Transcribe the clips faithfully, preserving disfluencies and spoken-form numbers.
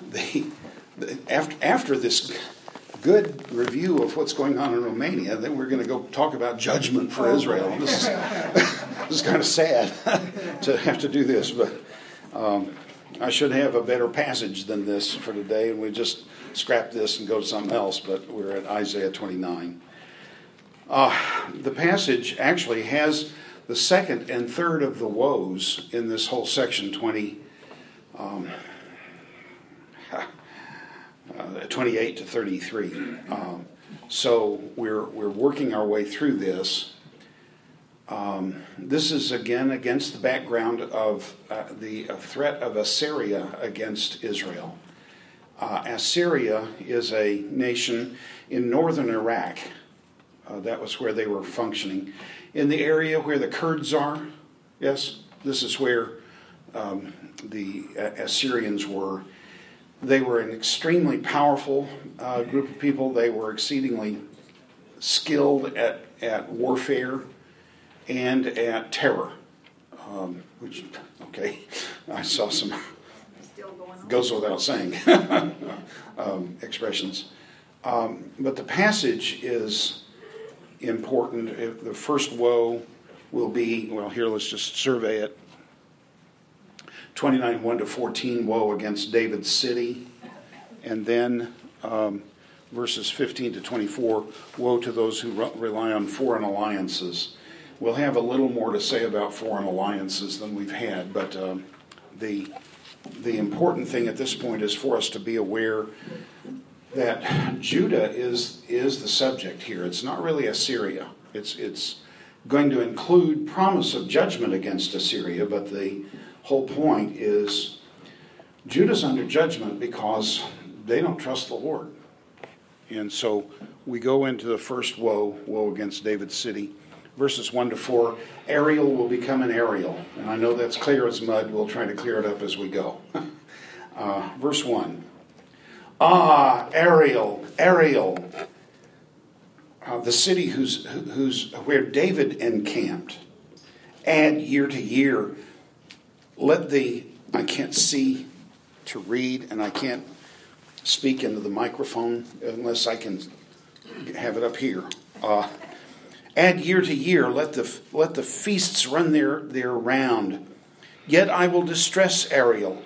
they, after, after this good review of what's going on in Romania, then we're going to go talk about judgment for Israel. This is, this is kind of sad to have to do this, but um, I should have a better passage than this for today, and we just scrap this and go to something else, but we're at Isaiah twenty-nine. Uh, the passage actually has the second and third of the woes in this whole section twenty, um, uh, twenty-eight to thirty-three. Um, so we're we're working our way through this. Um, this is again against the background of uh, the threat of Assyria against Israel. Uh, Assyria is a nation in northern Iraq. Uh, that was where they were functioning. In the area where the Kurds are, yes, this is where um, the uh, Assyrians were. They were an extremely powerful uh, group of people. They were exceedingly skilled at, at warfare and at terror. Um, which, okay, I saw some, still going on. Goes without saying, um, expressions. Um, but the passage is important. If the first woe will be, well, here let's just survey it. twenty-nine, one to fourteen, woe against David's city. And then um, verses fifteen to twenty-four, woe to those who re- rely on foreign alliances. We'll have a little more to say about foreign alliances than we've had, but um, the, the important thing at this point is for us to be aware that Judah is is the subject here. It's not really Assyria. It's it's going to include promise of judgment against Assyria, but the whole point is Judah's under judgment because they don't trust the Lord. And so we go into the first woe, woe against David's city. Verses one to four, Ariel will become an Ariel. And I know that's clear as mud. We'll try to clear it up as we go. Uh, verse one. Ah, Ariel, Ariel, uh, the city who's, who's, where David encamped. Add year to year. Let the, I can't see to read, and I can't speak into the microphone unless I can have it up here. Uh, add year to year. Let the, let the feasts run their, their round. Yet I will distress Ariel.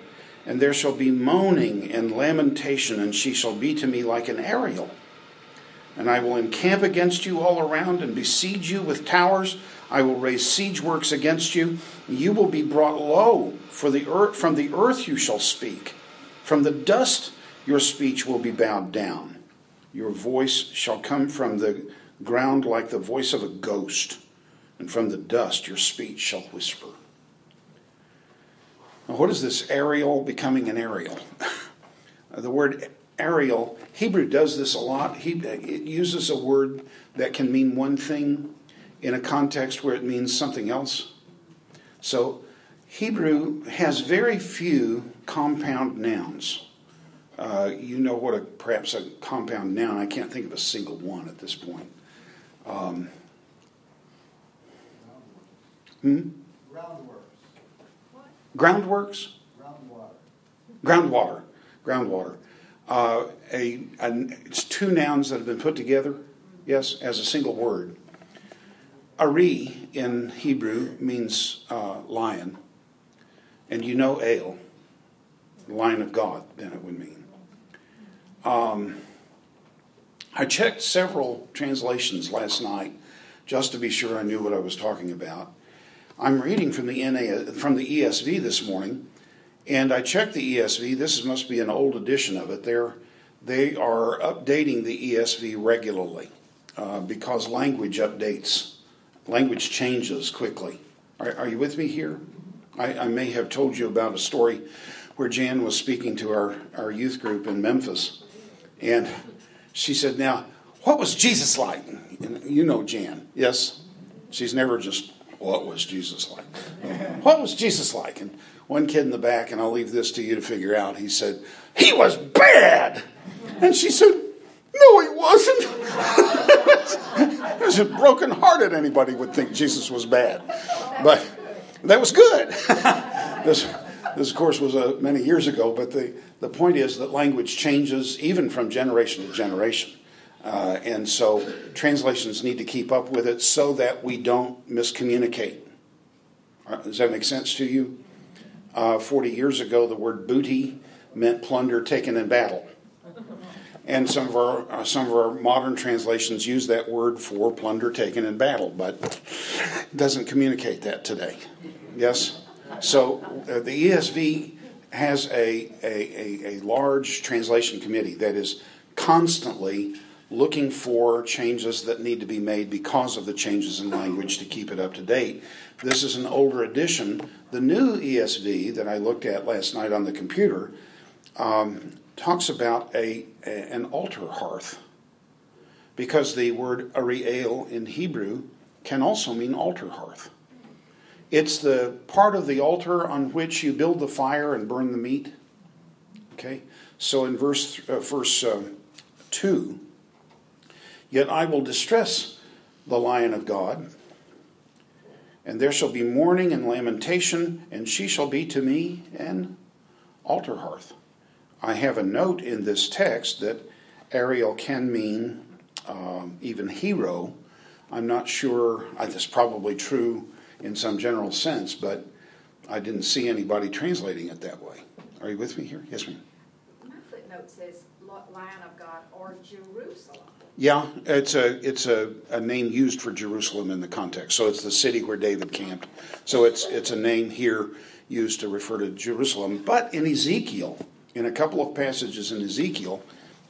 And there shall be moaning and lamentation, and she shall be to me like an Ariel. And I will encamp against you all around and besiege you with towers. I will raise siege works against you. You will be brought low, for the earth, from the earth you shall speak. From the dust your speech will be bowed down. Your voice shall come from the ground like the voice of a ghost, and from the dust your speech shall whisper. Now, what is this Ariel becoming an Ariel? The word Ariel, Hebrew does this a lot. He, it uses a word that can mean one thing in a context where it means something else. So Hebrew has very few compound nouns. Uh, you know what a, perhaps a compound noun, I can't think of a single one at this point. Um, hmm? Groundwork. Groundworks? Groundwater. Groundwater. Groundwater. Uh, a, a, it's two nouns that have been put together, yes, as a single word. Ari in Hebrew means uh, lion. And you know El, lion of God, then it would mean. Um, I checked several translations last night just to be sure I knew what I was talking about. I'm reading from the N A, from the E S V this morning, and I checked the E S V. This must be an old edition of it. They're, they are updating the E S V regularly uh, because language updates. Language changes quickly. Are, are you with me here? I, I may have told you about a story where Jan was speaking to our, our youth group in Memphis, and she said, now, what was Jesus like? And you know Jan, yes? She's never just... What was Jesus like? What was Jesus like? And one kid in the back, and I'll leave this to you to figure out, he said, he was bad. And she said, no, he wasn't. I was just brokenhearted. Anybody would think Jesus was bad. But that was good. This, This, of course, was uh, many years ago, but the, the point is that language changes even from generation to generation. Uh, and so translations need to keep up with it so that we don't miscommunicate. Does that make sense to you? Uh, Forty years ago, the word booty meant plunder taken in battle. And some of our uh, some of our modern translations use that word for plunder taken in battle, but doesn't communicate that today. Yes? So uh, the E S V has a, a, a, a large translation committee that is constantly looking for changes that need to be made because of the changes in language to keep it up to date. This is an older edition. The new E S V that I looked at last night on the computer um, talks about a, a an altar hearth, because the word Ariel in Hebrew can also mean altar hearth. It's the part of the altar on which you build the fire and burn the meat. Okay, so in verse uh, verse uh, two, yet I will distress the Lion of God, and there shall be mourning and lamentation, and she shall be to me an altar hearth. I have a note in this text that Ariel can mean um, even hero. I'm not sure. That's probably true in some general sense, but I didn't see anybody translating it that way. Are you with me here? Yes, ma'am. My footnote says Lion of God or Jerusalem. Yeah, it's a it's a, a name used for Jerusalem in the context. So it's the city where David camped. So it's it's a name here used to refer to Jerusalem. But in Ezekiel, in a couple of passages in Ezekiel,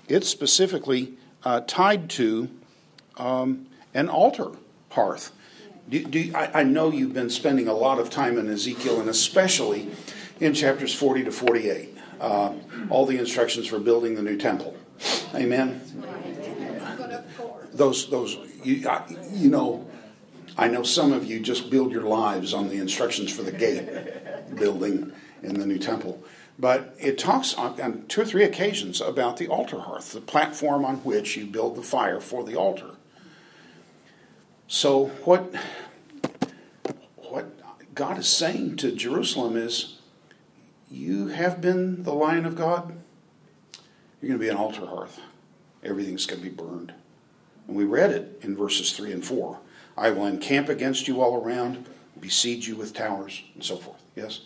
it's specifically uh, tied to um, an altar hearth. Do, do, I, I know you've been spending a lot of time in Ezekiel, and especially in chapters forty to forty-eight. Uh, all the instructions for building the new temple. Amen? Those, those, you, I, you know, I know some of you just build your lives on the instructions for the gate building in the new temple. But it talks on, on two or three occasions about the altar hearth, the platform on which you build the fire for the altar. So what what God is saying to Jerusalem is, you have been the Lion of God. You're going to be an altar hearth. Everything's going to be burned. And we read it in verses three and four. I will encamp against you all around, besiege you with towers, and so forth. Yes?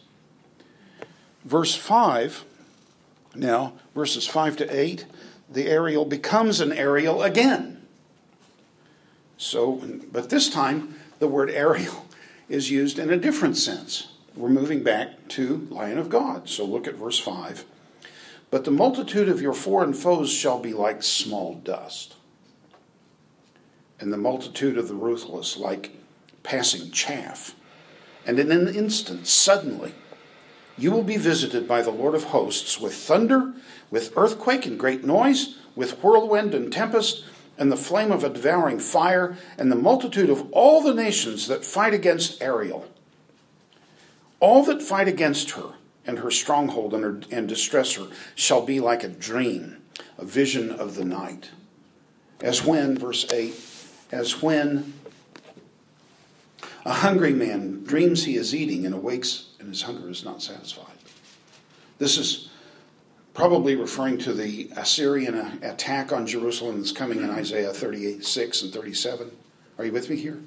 Verse five, now, verses five to eight, the Ariel becomes an Ariel again. So, but this time, the word Ariel is used in a different sense. We're moving back to Lion of God. So look at verse five. But the multitude of your foreign foes shall be like small dust, and the multitude of the ruthless like passing chaff. And in an instant, suddenly, you will be visited by the Lord of hosts with thunder, with earthquake and great noise, with whirlwind and tempest, and the flame of a devouring fire, and the multitude of all the nations that fight against Ariel, all that fight against her, and her stronghold, and, her, and distress her, shall be like a dream, a vision of the night. As when, verse eight, as when a hungry man dreams he is eating and awakes, and his hunger is not satisfied. This is probably referring to the Assyrian attack on Jerusalem that's coming in Isaiah thirty-eight, six and thirty-seven. Are you with me here?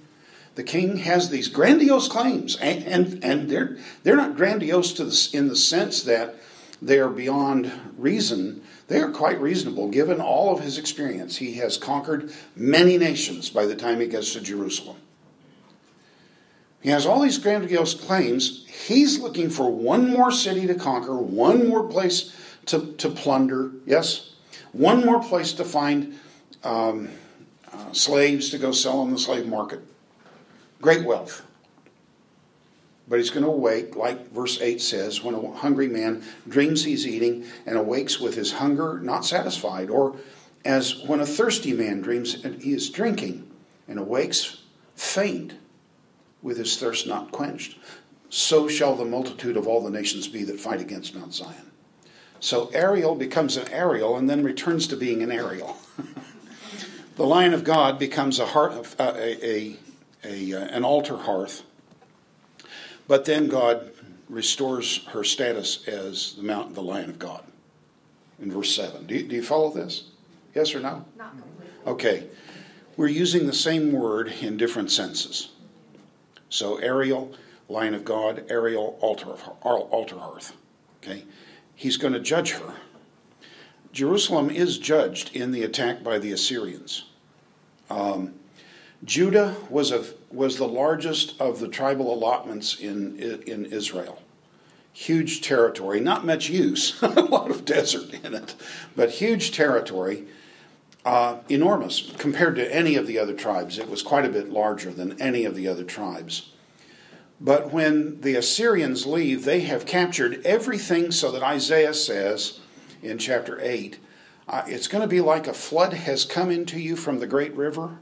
The king has these grandiose claims, and and, and they're they're not grandiose to the, in the sense that they are beyond reason. They are quite reasonable given all of his experience. He has conquered many nations by the time he gets to Jerusalem. He has all these grandiose claims. He's looking for one more city to conquer, one more place To, to plunder, yes? One more place to find um, uh, slaves to go sell on the slave market. Great wealth. But he's going to awake, like verse eight says, when a hungry man dreams he's eating and awakes with his hunger not satisfied, or as when a thirsty man dreams and he is drinking and awakes faint with his thirst not quenched. So shall the multitude of all the nations be that fight against Mount Zion. So Ariel becomes an Ariel and then returns to being an Ariel. The Lion of God becomes a hearth, uh, a, a, a, uh, an altar hearth. But then God restores her status as the mountain, the Lion of God, in verse seven. Do you, do you follow this? Yes or no? Not completely. Okay. We're using the same word in different senses. So Ariel, Lion of God, Ariel, altar, of, altar hearth. Okay? He's going to judge her. Jerusalem is judged in the attack by the Assyrians. Um, Judah was a, was the largest of the tribal allotments in, in Israel. Huge territory, not much use, a lot of desert in it, but huge territory, uh, enormous. Compared to any of the other tribes, it was quite a bit larger than any of the other tribes. But when the Assyrians leave, they have captured everything so that Isaiah says in chapter eight, uh, it's going to be like a flood has come into you from the great river,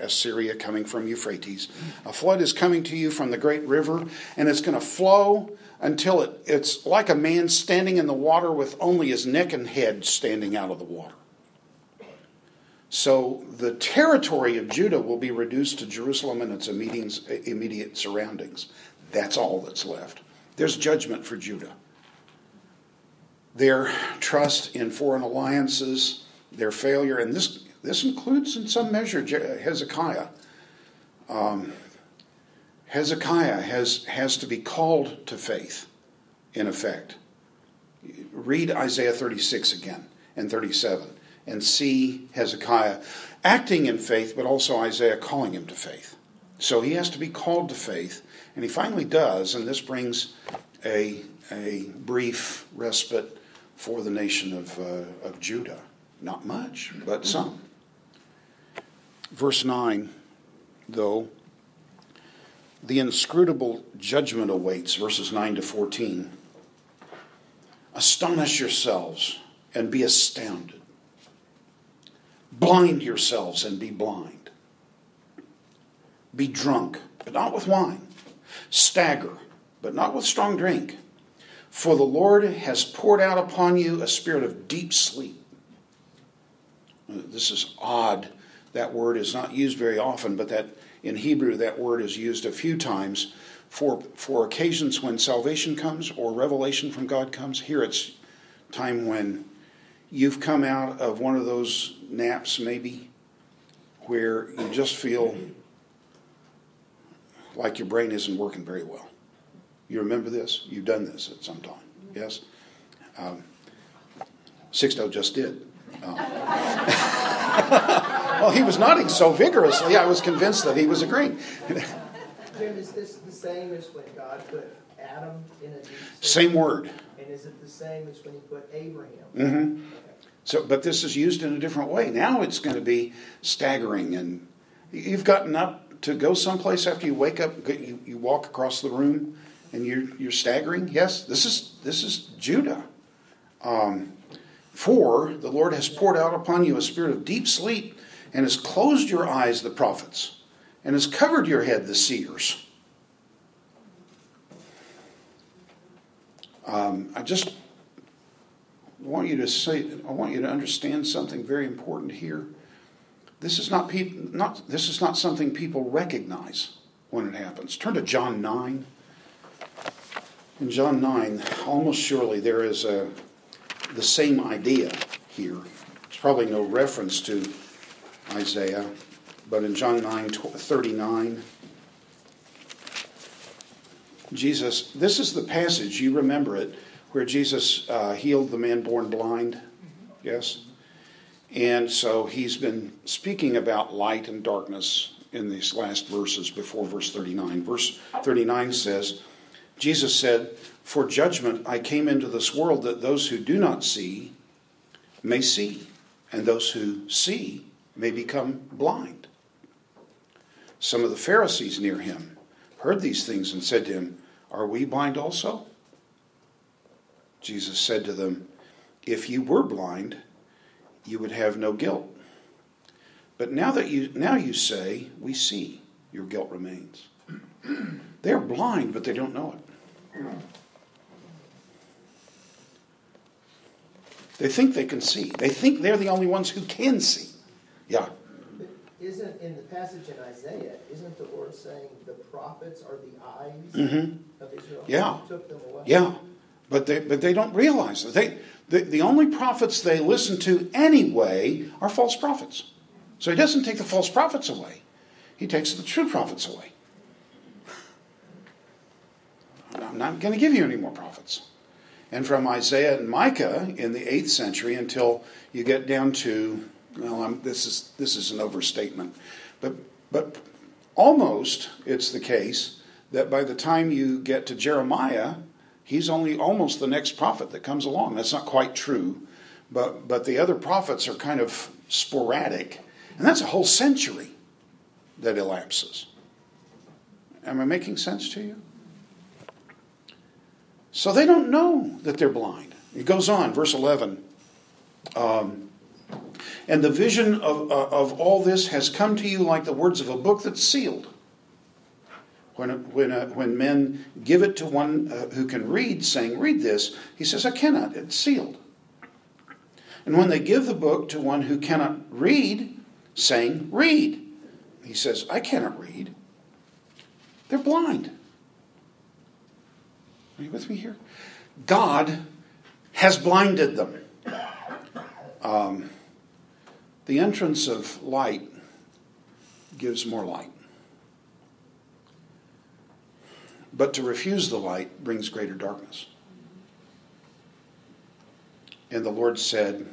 Assyria coming from Euphrates. A flood is coming to you from the great river, and it's going to flow until it, it's like a man standing in the water with only his neck and head standing out of the water. So the territory of Judah will be reduced to Jerusalem and its immediate, immediate surroundings. That's all that's left. There's judgment for Judah. Their trust in foreign alliances, their failure, and this this includes in some measure Hezekiah. Um, Hezekiah has, has to be called to faith, in effect. Read Isaiah thirty-six again and thirty-seven and see Hezekiah acting in faith, but also Isaiah calling him to faith. So he has to be called to faith, and he finally does, and this brings a, a brief respite for the nation of, uh, of Judah. Not much, but some. Verse nine, though, the inscrutable judgment awaits, verses nine to fourteen. Astonish yourselves and be astounded. Blind yourselves and be blind. Be drunk, but not with wine. Stagger, but not with strong drink. For the Lord has poured out upon you a spirit of deep sleep. This is odd. That word is not used very often, but that in Hebrew that word is used a few times for, for occasions when salvation comes or revelation from God comes. Here it's time when you've come out of one of those naps maybe where you just feel like your brain isn't working very well. You remember this? You've done this at some time. Yes? Um, Sixto just did. Oh. Well, he was nodding so vigorously, I was convinced that he was agreeing. Jim, is this the same as when God put Adam in a deep sleep? Same word. And is it the same as when he put Abraham? Mm-hmm. So, but this is used in a different way. Now it's going to be staggering, and you've gotten up to go someplace after you wake up. You, you walk across the room, and you're you're staggering. Yes, this is this is Judah. Um. For the Lord has poured out upon you a spirit of deep sleep, and has closed your eyes, the prophets, and has covered your head, the seers. Um, I just want you to say, I want you to understand something very important here. This is not people, not this is not something people recognize when it happens. Turn to John nine. In John nine, almost surely there is a the same idea here. It's probably no reference to Isaiah, but in John nine thirty-nine, Jesus, this is the passage, you remember it, where Jesus uh, healed the man born blind, yes? And so he's been speaking about light and darkness in these last verses before verse thirty-nine. Verse thirty-nine says, Jesus said, "For judgment I came into this world that those who do not see may see, and those who see may become blind." Some of the Pharisees near him heard these things and said to him, "Are we blind also?" Jesus said to them, "If you were blind, you would have no guilt. But now that you now you say, 'We see,' your guilt remains." They're blind, but they don't know it. They think they can see. They think they're the only ones who can see. Yeah. But isn't isn't in the passage in Isaiah, isn't the Lord saying the prophets are the eyes mm-hmm. of Israel? Yeah. He took them away. Yeah. But they, but they don't realize it. They, the, the only prophets they listen to anyway are false prophets. So he doesn't take the false prophets away. He takes the true prophets away. I'm not going to give you any more prophets. And from Isaiah and Micah in the eighth century until you get down to, well, I'm, this is this is an overstatement, but but almost it's the case that by the time you get to Jeremiah, he's only almost the next prophet that comes along. That's not quite true, but but the other prophets are kind of sporadic, and that's a whole century that elapses. Am I making sense to you? So they don't know that they're blind. It goes on, verse eleven. Um, and the vision of, uh, of all this has come to you like the words of a book that's sealed. When, when, uh, when men give it to one uh, who can read, saying, read this, he says, I cannot, it's sealed. And when they give the book to one who cannot read, saying, read, he says, I cannot read. They're blind. Are you with me here? God has blinded them. Um, the entrance of light gives more light. But to refuse the light brings greater darkness. And the Lord said,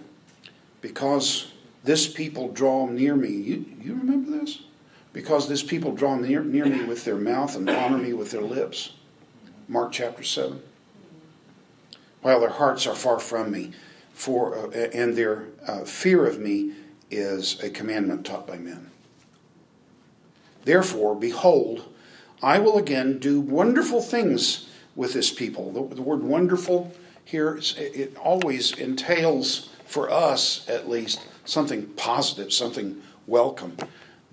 because this people draw near me, you, you remember this? Because this people draw near, near me with their mouth and honor me with their lips. Mark chapter seven. While their hearts are far from me, for uh, and their uh, fear of me is a commandment taught by men. Therefore, behold, I will again do wonderful things with this people. The, the word wonderful here, is, it, it always entails, for us at least, something positive, something welcome.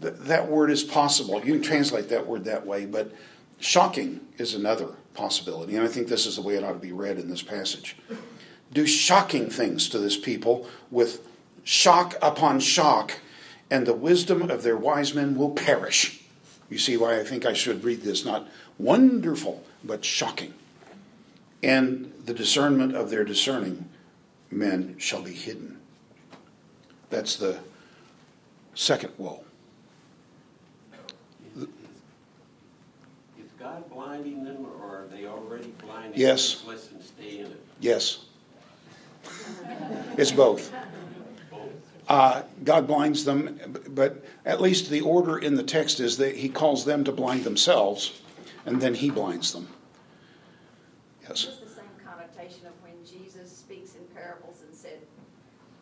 Th- that word is possible. You can translate that word that way, but shocking is another possibility, and I think this is the way it ought to be read in this passage. Do shocking things to this people with shock upon shock, and the wisdom of their wise men will perish. You see why I think I should read this, not wonderful, but shocking. And the discernment of their discerning men shall be hidden. That's the second woe. God blinding them, or are they already blinded? Yes. Lets them stay in it. Yes. It's both. Uh, God blinds them, but at least the order in the text is that he calls them to blind themselves, and then he blinds them. Yes. It's the same connotation of when Jesus speaks in parables and said,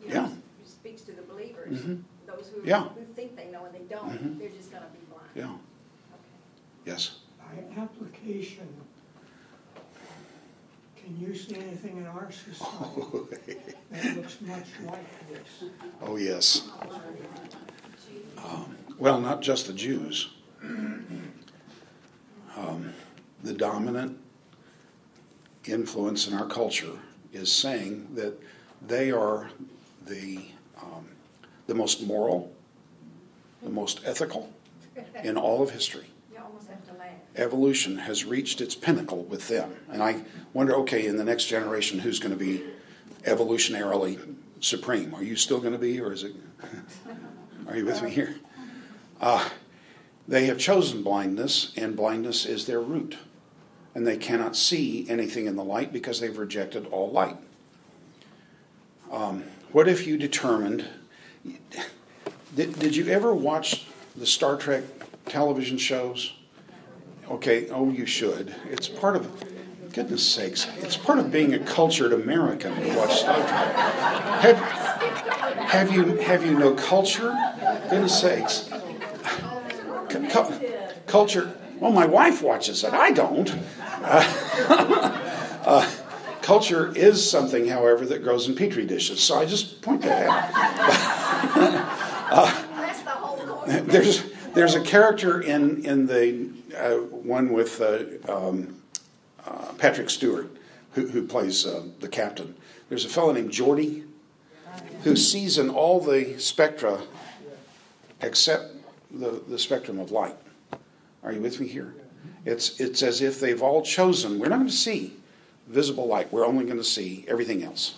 you know, yeah. he speaks to the believers, mm-hmm. those who, yeah. who think they know and they don't, mm-hmm. they're just going to be blind. Yeah. Okay. Yes. By application, can you see anything in our society oh. that looks much like this? Oh, yes. Um, well, not just the Jews. Um, the dominant influence in our culture is saying that they are the um, the most moral, the most ethical in all of history. Evolution has reached its pinnacle with them. And I wonder, okay, in the next generation, who's going to be evolutionarily supreme? Are you still going to be, or is it... Are you with me here? Uh, they have chosen blindness, and blindness is their root. And they cannot see anything in the light because they've rejected all light. Um, what if you determined... Did, did you ever watch the Star Trek television shows? Okay, oh, you should. It's part of, goodness sakes, it's part of being a cultured American to watch Star Trek. Have, have you have you no culture? Goodness sakes. Culture, well, my wife watches it. I don't. Uh, uh, culture is something, however, that grows in Petri dishes, so I just point that out. uh, there's... There's a character in in the uh, one with uh, um, uh, Patrick Stewart who, who plays uh, the captain. There's a fellow named Geordi who sees in all the spectra except the, the spectrum of light. Are you with me here? It's, it's as if they've all chosen. We're not going to see visible light. We're only going to see everything else.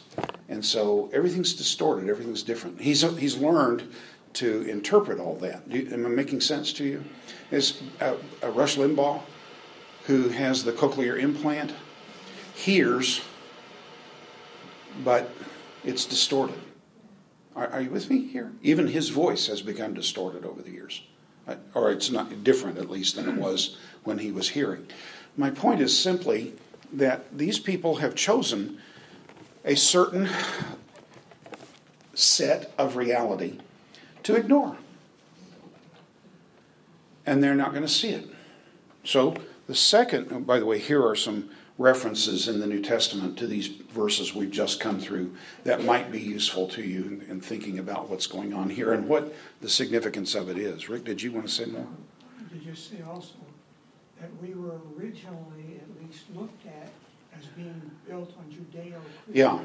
And so everything's distorted. Everything's different. He's, he's learned to interpret all that. You, am I making sense to you? Is a, a Rush Limbaugh, who has the cochlear implant, hears, but it's distorted. Are, are you with me here? Even his voice has become distorted over the years. Or it's not different, at least, than it was when he was hearing. My point is simply that these people have chosen a certain set of reality to ignore. And they're not going to see it. So the second, oh, by the way, here are some references in the New Testament to these verses we've just come through that might be useful to you in, in thinking about what's going on here and what the significance of it is. Rick, did you want to say more? Did you see also that we were originally at least looked at as being built on Judeo-Christian yeah.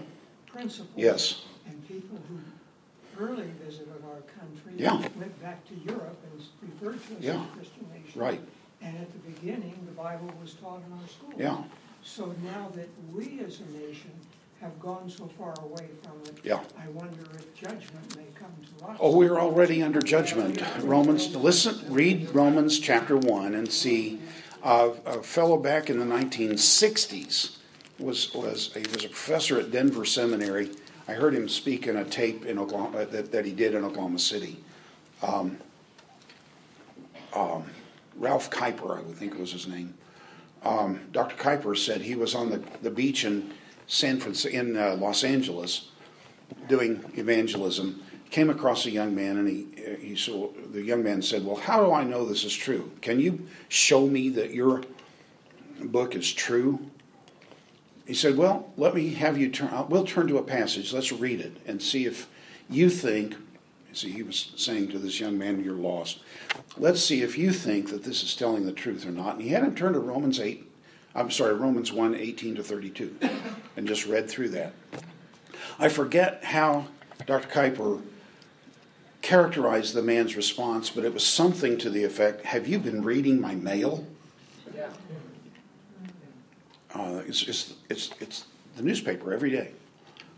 principles? Yes. And people who early visited our country yeah. went back to Europe and referred to us yeah. as a Christian nation. Right. And at the beginning, the Bible was taught in our schools. Yeah. So now that we as a nation have gone so far away from it, yeah. I wonder if judgment may come to us. Oh, we're already under judgment. Romans, listen, read Romans chapter one and see uh, a fellow back in the nineteen sixties was was he was a professor at Denver Seminary. I heard him speak in a tape in Oklahoma that, that he did in Oklahoma City. Um, um, Ralph Kuyper, I would think was his name. Um, Doctor Kuyper said he was on the, the beach in San Francisco, in uh, Los Angeles, doing evangelism. Came across a young man, and he he saw, the young man said, "Well, how do I know this is true? Can you show me that your book is true?" He said, "Well, let me have you turn. We'll turn to a passage. Let's read it and see if you think." See, he was saying to this young man, "You're lost. Let's see if you think that this is telling the truth or not." And he had him turn to Romans eight, I'm sorry, Romans one, eighteen to thirty-two, and just read through that. I forget how Doctor Kuyper characterized the man's response, but it was something to the effect, "Have you been reading my mail?" Yeah. Uh, it's, it's it's it's the newspaper every day,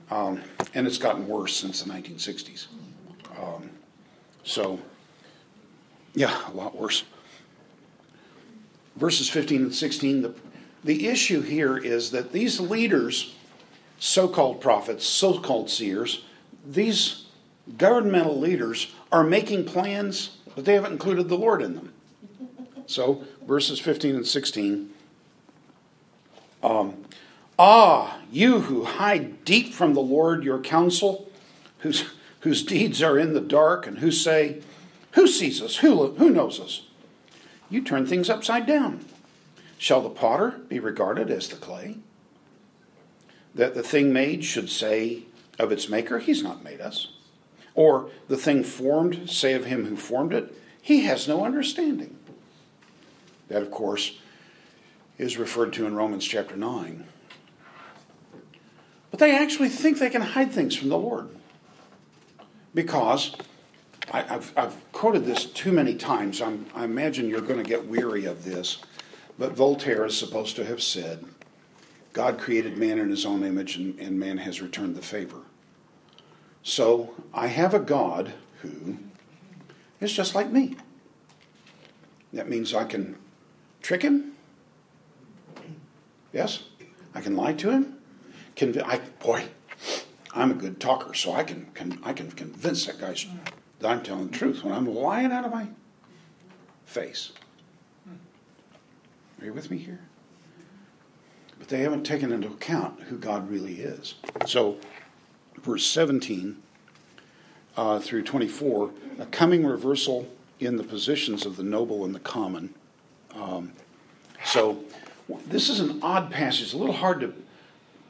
um, and it's gotten worse since the nineteen sixties. Um, so, yeah, a lot worse. Verses fifteen and sixteen, the, the issue here is that these leaders, so-called prophets, so-called seers, these governmental leaders are making plans, but they haven't included the Lord in them. So, verses fifteen and sixteen. Um, ah, you who hide deep from the Lord your counsel, who's... whose deeds are in the dark, and who say, "Who sees us? Who, who knows us?" You turn things upside down. Shall the potter be regarded as the clay? That the thing made should say of its maker, "He's not made us." Or the thing formed say of him who formed it, "He has no understanding." That, of course, is referred to in Romans chapter nine. But they actually think they can hide things from the Lord. Because I, I've, I've quoted this too many times. I'm, I imagine you're going to get weary of this. But Voltaire is supposed to have said, "God created man in his own image, and, and man has returned the favor." So I have a God who is just like me. That means I can trick him. Yes? I can lie to him. Can I, boy... I'm a good talker, so I can, can I can convince that guy that I'm telling the truth when I'm lying out of my face. Are you with me here? But they haven't taken into account who God really is. So, verse seventeen uh, through twenty-four, a coming reversal in the positions of the noble and the common. Um, so, this is an odd passage, a little hard to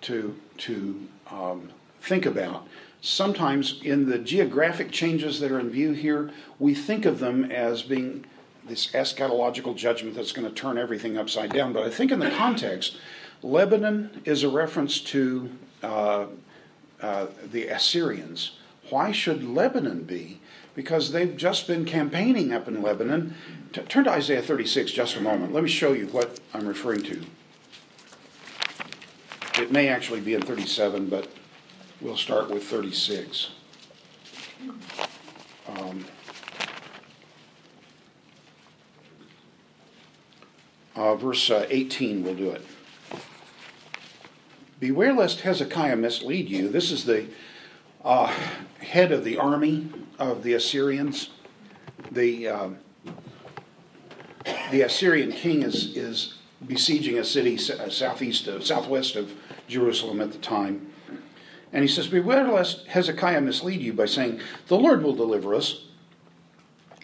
to to. Um, Think about. Sometimes in the geographic changes that are in view here, we think of them as being this eschatological judgment that's going to turn everything upside down. But I think in the context, Lebanon is a reference to uh, uh, the Assyrians, Why should Lebanon be? Because they've just been campaigning up in Lebanon. T- turn to Isaiah thirty-six just a moment. Let me show you what I'm referring to. It may actually be in thirty-seven, but we'll start with thirty-six. Um, uh, verse uh, eighteen will do it. Beware lest Hezekiah mislead you. This is the uh, head of the army of the Assyrians. The uh, the Assyrian king is is besieging a city southeast of, southwest of Jerusalem at the time. And he says, beware lest Hezekiah mislead you by saying, the Lord will deliver us.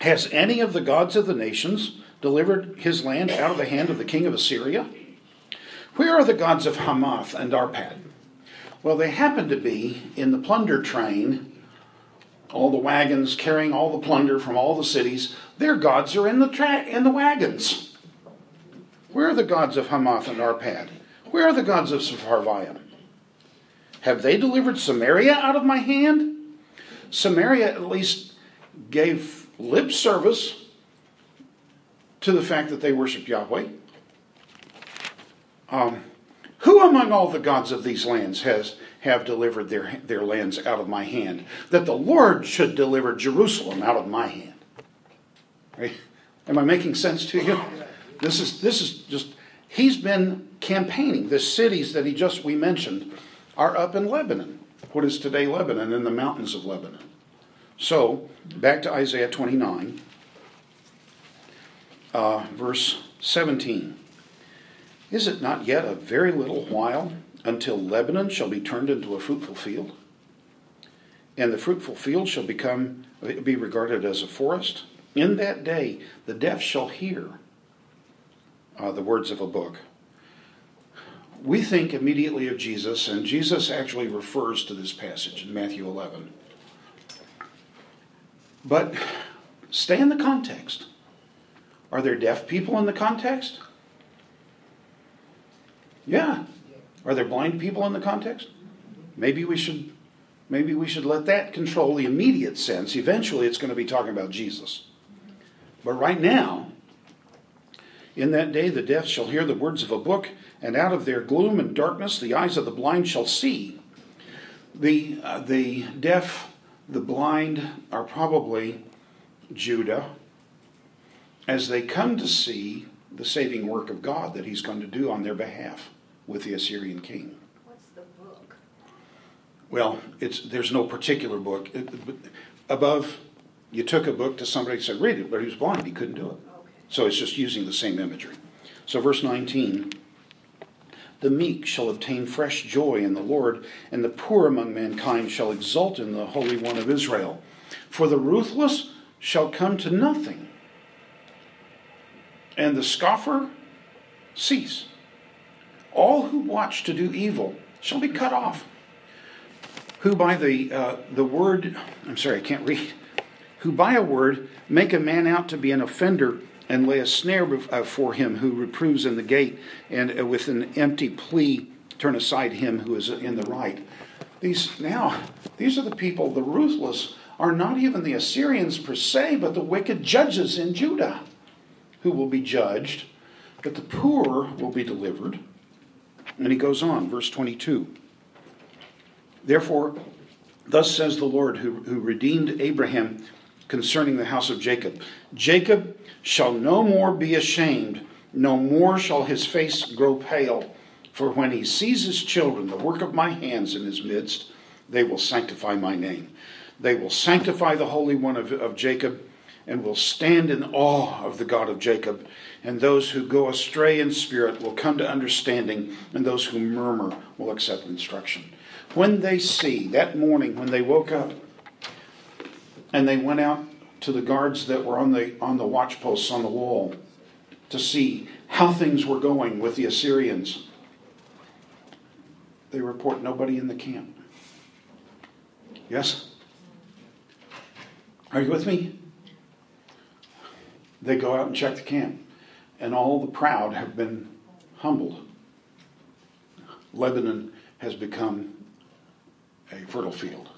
Has any of the gods of the nations delivered his land out of the hand of the king of Assyria? Where are the gods of Hamath and Arpad? Well, they happen to be in the plunder train, all the wagons carrying all the plunder from all the cities. Their gods are in the tra- in the wagons. Where are the gods of Hamath and Arpad? Where are the gods of Sepharvaim? Have they delivered Samaria out of my hand? Samaria at least gave lip service to the fact that they worship Yahweh. Um, who among all the gods of these lands has have delivered their, their lands out of my hand, that the Lord should deliver Jerusalem out of my hand? Right? Am I making sense to you? This is this is just, he's been campaigning. The cities that he just we mentioned are up in Lebanon, what is today Lebanon, in the mountains of Lebanon. So, back to Isaiah twenty-nine, uh, verse seventeen. Is it not yet a very little while until Lebanon shall be turned into a fruitful field? And the fruitful field shall become be regarded as a forest? In that day, the deaf shall hear uh, the words of a book. We think immediately of Jesus, and Jesus actually refers to this passage in Matthew eleven. But stay in the context. Are there deaf people in the context? Yeah. Are there blind people in the context? Maybe we should, maybe we should let that control the immediate sense. Eventually it's going to be talking about Jesus. But right now, in that day the deaf shall hear the words of a book, and out of their gloom and darkness the eyes of the blind shall see. The uh, the deaf, the blind are probably Judah, as they come to see the saving work of God that he's going to do on their behalf with the Assyrian king. What's the book? Well, it's there's no particular book. It, above, you took a book to somebody and said, read it, but he was blind, he couldn't do it. Okay. So it's just using the same imagery. So verse nineteen, the meek shall obtain fresh joy in the Lord, and the poor among mankind shall exult in the Holy One of Israel. For the ruthless shall come to nothing, and the scoffer cease. All who watch to do evil shall be cut off. Who by the uh, the word, I'm sorry, I can't read. Who by a word make a man out to be an offender, and lay a snare for him who reproves in the gate, and with an empty plea turn aside him who is in the right. These now, these are the people, the ruthless, are not even the Assyrians per se, but the wicked judges in Judah who will be judged, but the poor will be delivered. And he goes on, verse twenty-two. Therefore, thus says the Lord who, who redeemed Abraham concerning the house of Jacob, Jacob shall no more be ashamed, no more shall his face grow pale, for when he sees his children, the work of my hands in his midst, they will sanctify my name. They will sanctify the Holy One of, of Jacob, and will stand in awe of the God of Jacob. And those who go astray in spirit will come to understanding, and those who murmur will accept instruction. When they see, that morning when they woke up, and they went out to the guards that were on the on the watch posts on the wall to see how things were going with the Assyrians, they report nobody in the camp. Yes? Are you with me? They go out and check the camp, and all the proud have been humbled. Lebanon has become a fertile field.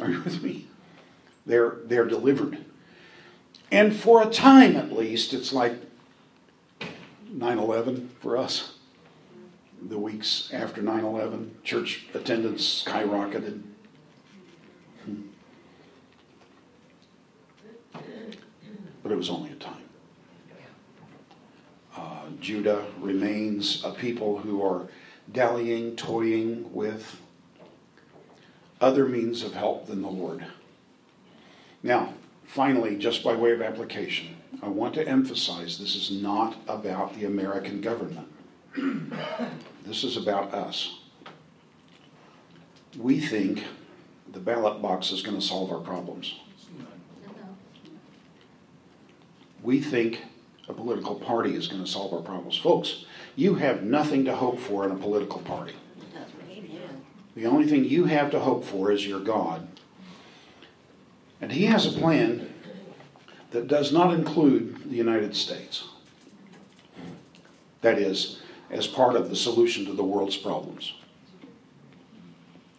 Are you with me? They're, they're delivered. And for a time, at least, it's like nine eleven for us. The weeks after nine eleven, church attendance skyrocketed. But it was only a time. Uh, Judah remains a people who are dallying, toying with other means of help than the Lord. Now, finally, just by way of application, I want to emphasize this is not about the American government. This is about us. We think the ballot box is going to solve our problems. We think a political party is going to solve our problems. Folks, you have nothing to hope for in a political party. The only thing you have to hope for is your God. And He has a plan that does not include the United States. That is, as part of the solution to the world's problems.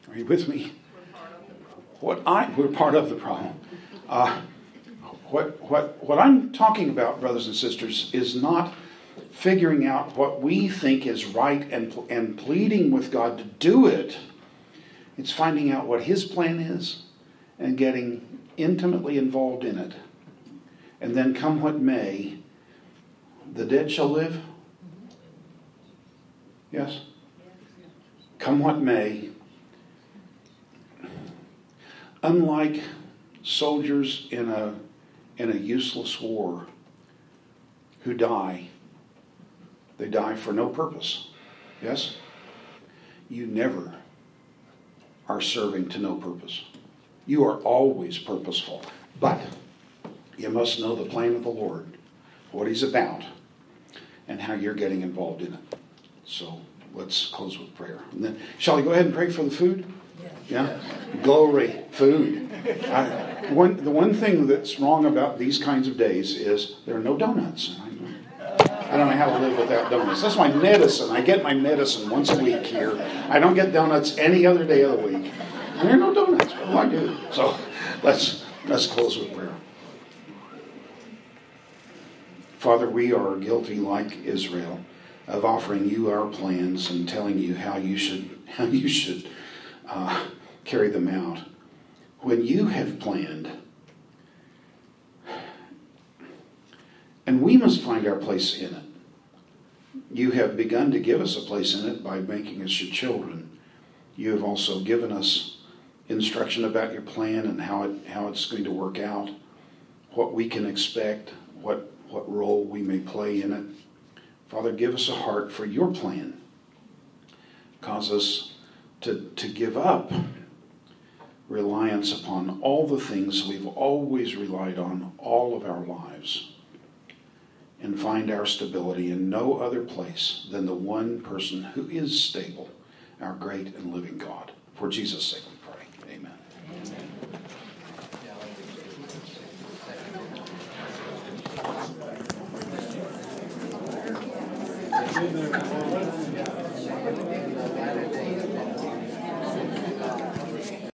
Are you with me? What I we're part of the problem. Uh, what what what I'm talking about, brothers and sisters, is not figuring out what we think is right and and pleading with God to do it. It's finding out what His plan is and getting intimately involved in it. And then, come what may, the dead shall live. Yes? Come what may, unlike soldiers in a in a useless war who die, they die for no purpose. Yes? You never are serving to no purpose. You are always purposeful. But you must know the plan of the Lord, what He's about, and how you're getting involved in it. So let's close with prayer. And then, shall we go ahead and pray for the food? Yeah? yeah? Glory, food. I, one, the one thing that's wrong about these kinds of days is there are no donuts. I, I don't know how to live without donuts. That's my medicine. I get my medicine once a week here. I don't get donuts any other day of the week. And there are no donuts. What do I do? So let's, let's close with prayer. Father, we are guilty like Israel of offering you our plans and telling you how you should how you should uh, carry them out, when you have planned. And we must find our place in it. You have begun to give us a place in it by making us your children. You have also given us instruction about your plan and how it how it's going to work out, what we can expect, what what role we may play in it. Father, give us a heart for your plan. Cause us to, to give up reliance upon all the things we've always relied on all of our lives and find our stability in no other place than the one person who is stable, our great and living God. For Jesus' sake we pray. Amen. Amen. Thank you.